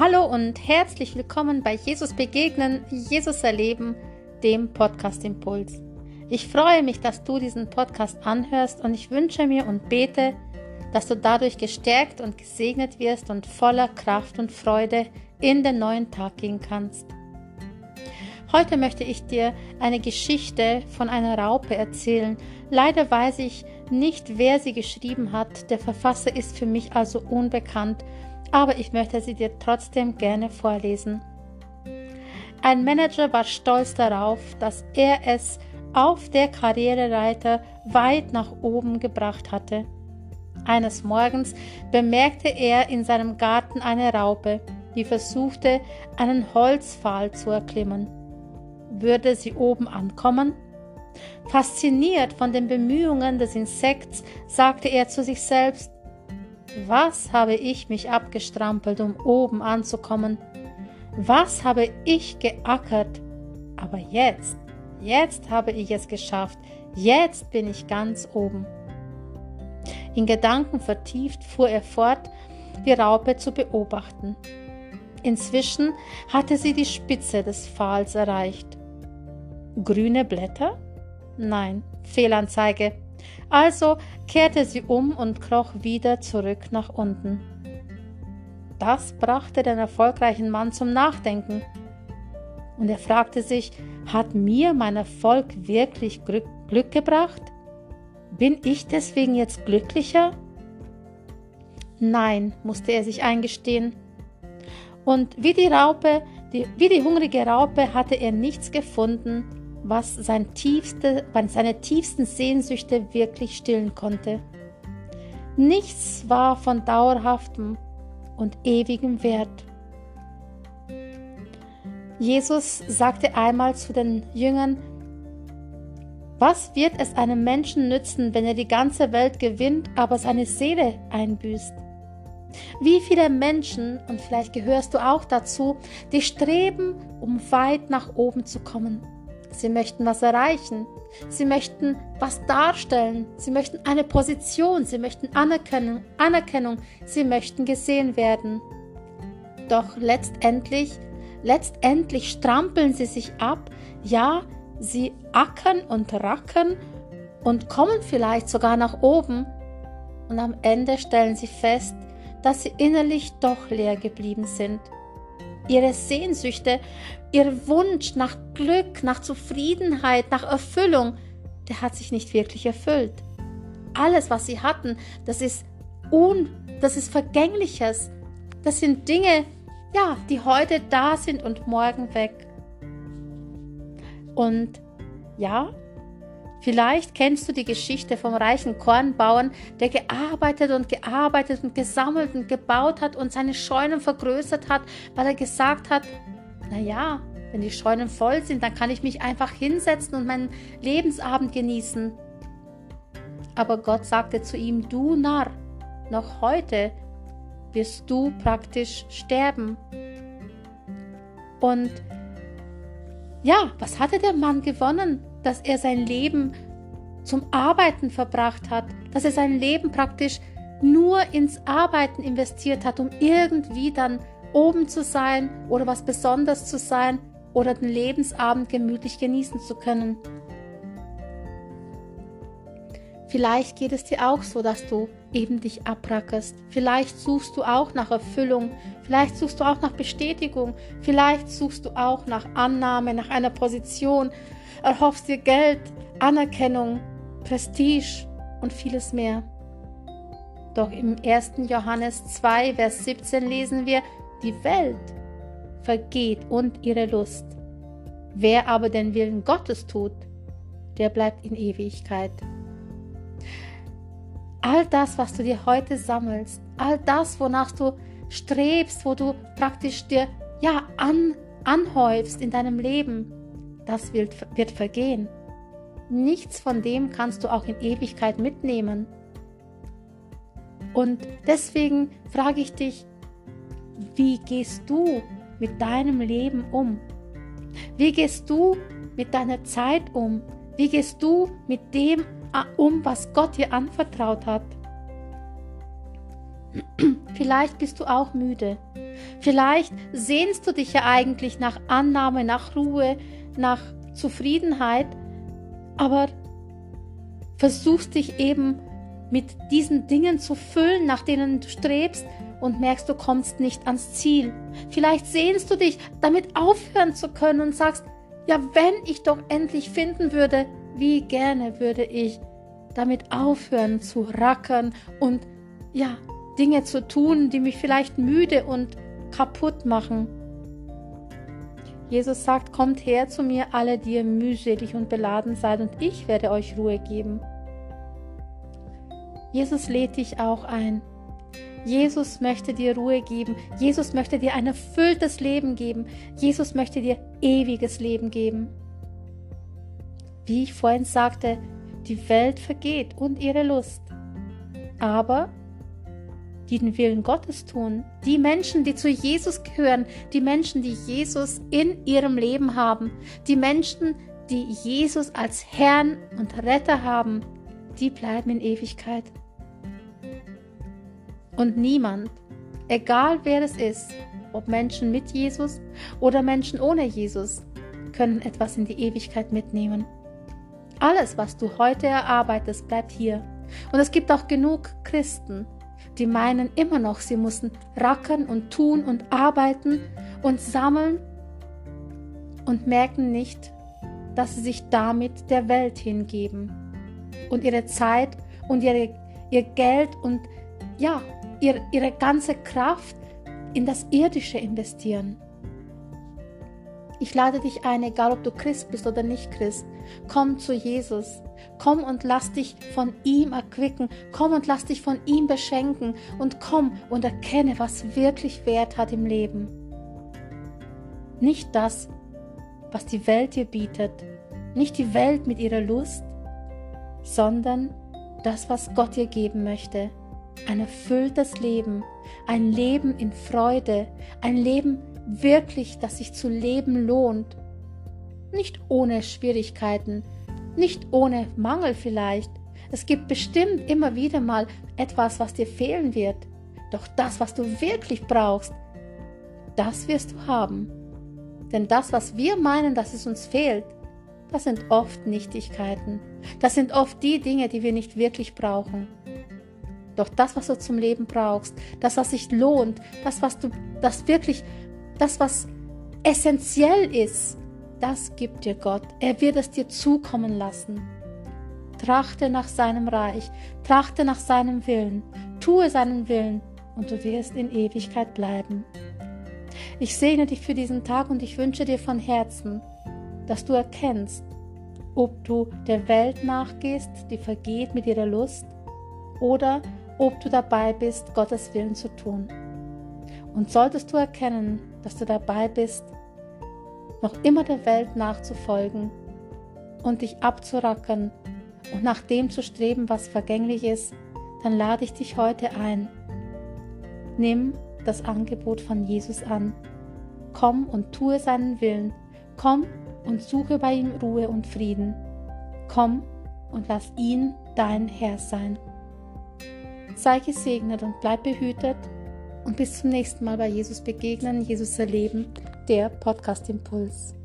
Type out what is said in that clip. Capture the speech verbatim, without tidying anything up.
Hallo und herzlich willkommen bei Jesus begegnen, Jesus erleben, dem Podcast Impuls. Ich freue mich, dass du diesen Podcast anhörst und ich wünsche mir und bete, dass du dadurch gestärkt und gesegnet wirst und voller Kraft und Freude in den neuen Tag gehen kannst. Heute möchte ich dir eine Geschichte von einer Raupe erzählen. Leider weiß ich nicht, wer sie geschrieben hat. Der Verfasser ist für mich also unbekannt, aber ich möchte sie dir trotzdem gerne vorlesen. Ein Manager war stolz darauf, dass er es auf der Karriereleiter weit nach oben gebracht hatte. Eines Morgens bemerkte er in seinem Garten eine Raupe, die versuchte, einen Holzpfahl zu erklimmen. Würde sie oben ankommen? Fasziniert von den Bemühungen des Insekts, sagte er zu sich selbst: Was habe ich mich abgestrampelt, um oben anzukommen? Was habe ich geackert? Aber jetzt, jetzt habe ich es geschafft. Jetzt bin ich ganz oben. In Gedanken vertieft fuhr er fort, die Raupe zu beobachten. Inzwischen hatte sie die Spitze des Pfahls erreicht. Grüne Blätter? Nein, Fehlanzeige. Also kehrte sie um und kroch wieder zurück nach unten. Das brachte den erfolgreichen Mann zum Nachdenken. Und er fragte sich: Hat mir mein Erfolg wirklich Glück gebracht? Bin ich deswegen jetzt glücklicher? Nein, musste er sich eingestehen. Und wie die Raupe, die, wie die hungrige Raupe hatte er nichts gefunden, was sein tiefste, seine tiefsten Sehnsüchte wirklich stillen konnte. Nichts war von dauerhaftem und ewigem Wert. Jesus sagte einmal zu den Jüngern: Was wird es einem Menschen nützen, wenn er die ganze Welt gewinnt, aber seine Seele einbüßt? Wie viele Menschen, und vielleicht gehörst du auch dazu, die streben, um weit nach oben zu kommen. Sie möchten was erreichen, sie möchten was darstellen, sie möchten eine Position, sie möchten Anerkennung, Anerkennung, sie möchten gesehen werden. Doch letztendlich, letztendlich strampeln sie sich ab, ja, sie ackern und rackern und kommen vielleicht sogar nach oben und am Ende stellen sie fest, dass sie innerlich doch leer geblieben sind. Ihre Sehnsüchte, ihr Wunsch nach Glück, nach Zufriedenheit, nach Erfüllung, der hat sich nicht wirklich erfüllt. Alles, was sie hatten, das ist un, das ist Vergängliches. Das sind Dinge, ja, die heute da sind und morgen weg. Und ja, vielleicht kennst du die Geschichte vom reichen Kornbauern, der gearbeitet und gearbeitet und gesammelt und gebaut hat und seine Scheunen vergrößert hat, weil er gesagt hat: Naja, wenn die Scheunen voll sind, dann kann ich mich einfach hinsetzen und meinen Lebensabend genießen. Aber Gott sagte zu ihm: Du Narr, noch heute wirst du praktisch sterben. Und ja, was hatte der Mann gewonnen? Dass er sein Leben zum Arbeiten verbracht hat, dass er sein Leben praktisch nur ins Arbeiten investiert hat, um irgendwie dann oben zu sein oder was Besonderes zu sein oder den Lebensabend gemütlich genießen zu können. Vielleicht geht es dir auch so, dass du eben dich abrackerst. Vielleicht suchst du auch nach Erfüllung, vielleicht suchst du auch nach Bestätigung, vielleicht suchst du auch nach Annahme, nach einer Position, erhoffst dir Geld, Anerkennung, Prestige und vieles mehr. Doch im ersten Johannes zwei, Vers siebzehn lesen wir: Die Welt vergeht und ihre Lust. Wer aber den Willen Gottes tut, der bleibt in Ewigkeit. All das, was du dir heute sammelst, all das, wonach du strebst, wo du praktisch dir ja, an, anhäufst in deinem Leben, das wird, wird vergehen. Nichts von dem kannst du auch in Ewigkeit mitnehmen. Und deswegen frage ich dich: Wie gehst du mit deinem Leben um? Wie gehst du mit deiner Zeit um? Wie gehst du mit dem um, was Gott dir anvertraut hat? Vielleicht bist du auch müde. Vielleicht sehnst du dich ja eigentlich nach Annahme, nach Ruhe, nach Zufriedenheit, aber versuchst dich eben mit diesen Dingen zu füllen, nach denen du strebst und merkst, du kommst nicht ans Ziel. Vielleicht sehnst du dich, damit aufhören zu können und sagst, ja, wenn ich doch endlich finden würde, wie gerne würde ich damit aufhören zu rackern und ja, Dinge zu tun, die mich vielleicht müde und kaputt machen. Jesus sagt, kommt her zu mir, alle, die ihr mühselig und beladen seid, und ich werde euch Ruhe geben. Jesus lädt dich auch ein. Jesus möchte dir Ruhe geben. Jesus möchte dir ein erfülltes Leben geben. Jesus möchte dir ewiges Leben geben. Wie ich vorhin sagte, die Welt vergeht und ihre Lust. Aber die den Willen Gottes tun, die Menschen, die zu Jesus gehören, die Menschen, die Jesus in ihrem Leben haben, die Menschen, die Jesus als Herrn und Retter haben, die bleiben in Ewigkeit. Und niemand, egal wer es ist, ob Menschen mit Jesus oder Menschen ohne Jesus, können etwas in die Ewigkeit mitnehmen. Alles, was du heute erarbeitest, bleibt hier. Und es gibt auch genug Christen, die meinen immer noch, sie müssen rackern und tun und arbeiten und sammeln und merken nicht, dass sie sich damit der Welt hingeben und ihre Zeit und ihre, ihr Geld und ja, ihre, ihre ganze Kraft in das Irdische investieren. Ich lade dich ein, egal ob du Christ bist oder nicht Christ, komm zu Jesus. Komm und lass dich von ihm erquicken. Komm und lass dich von ihm beschenken. Und komm und erkenne, was wirklich Wert hat im Leben. Nicht das, was die Welt dir bietet. Nicht die Welt mit ihrer Lust, sondern das, was Gott dir geben möchte. Ein erfülltes Leben. Ein Leben in Freude. Ein Leben wirklich, dass sich zu leben lohnt. Nicht ohne Schwierigkeiten, nicht ohne Mangel vielleicht. Es gibt bestimmt immer wieder mal etwas, was dir fehlen wird. Doch das, was du wirklich brauchst, das wirst du haben. Denn das, was wir meinen, dass es uns fehlt, das sind oft Nichtigkeiten. Das sind oft die Dinge, die wir nicht wirklich brauchen. Doch das, was du zum Leben brauchst, das, was sich lohnt, das, was du, das wirklich Das, was essentiell ist, das gibt dir Gott. Er wird es dir zukommen lassen. Trachte nach seinem Reich, trachte nach seinem Willen, tue seinen Willen und du wirst in Ewigkeit bleiben. Ich segne dich für diesen Tag und ich wünsche dir von Herzen, dass du erkennst, ob du der Welt nachgehst, die vergeht mit ihrer Lust, oder ob du dabei bist, Gottes Willen zu tun. Und solltest du erkennen, dass du dabei bist, noch immer der Welt nachzufolgen und dich abzurackern und nach dem zu streben, was vergänglich ist, dann lade ich dich heute ein. Nimm das Angebot von Jesus an. Komm und tue seinen Willen. Komm und suche bei ihm Ruhe und Frieden. Komm und lass ihn dein Herr sein. Sei gesegnet und bleib behütet. Und bis zum nächsten Mal bei Jesus begegnen, Jesus erleben, der Podcast Impuls.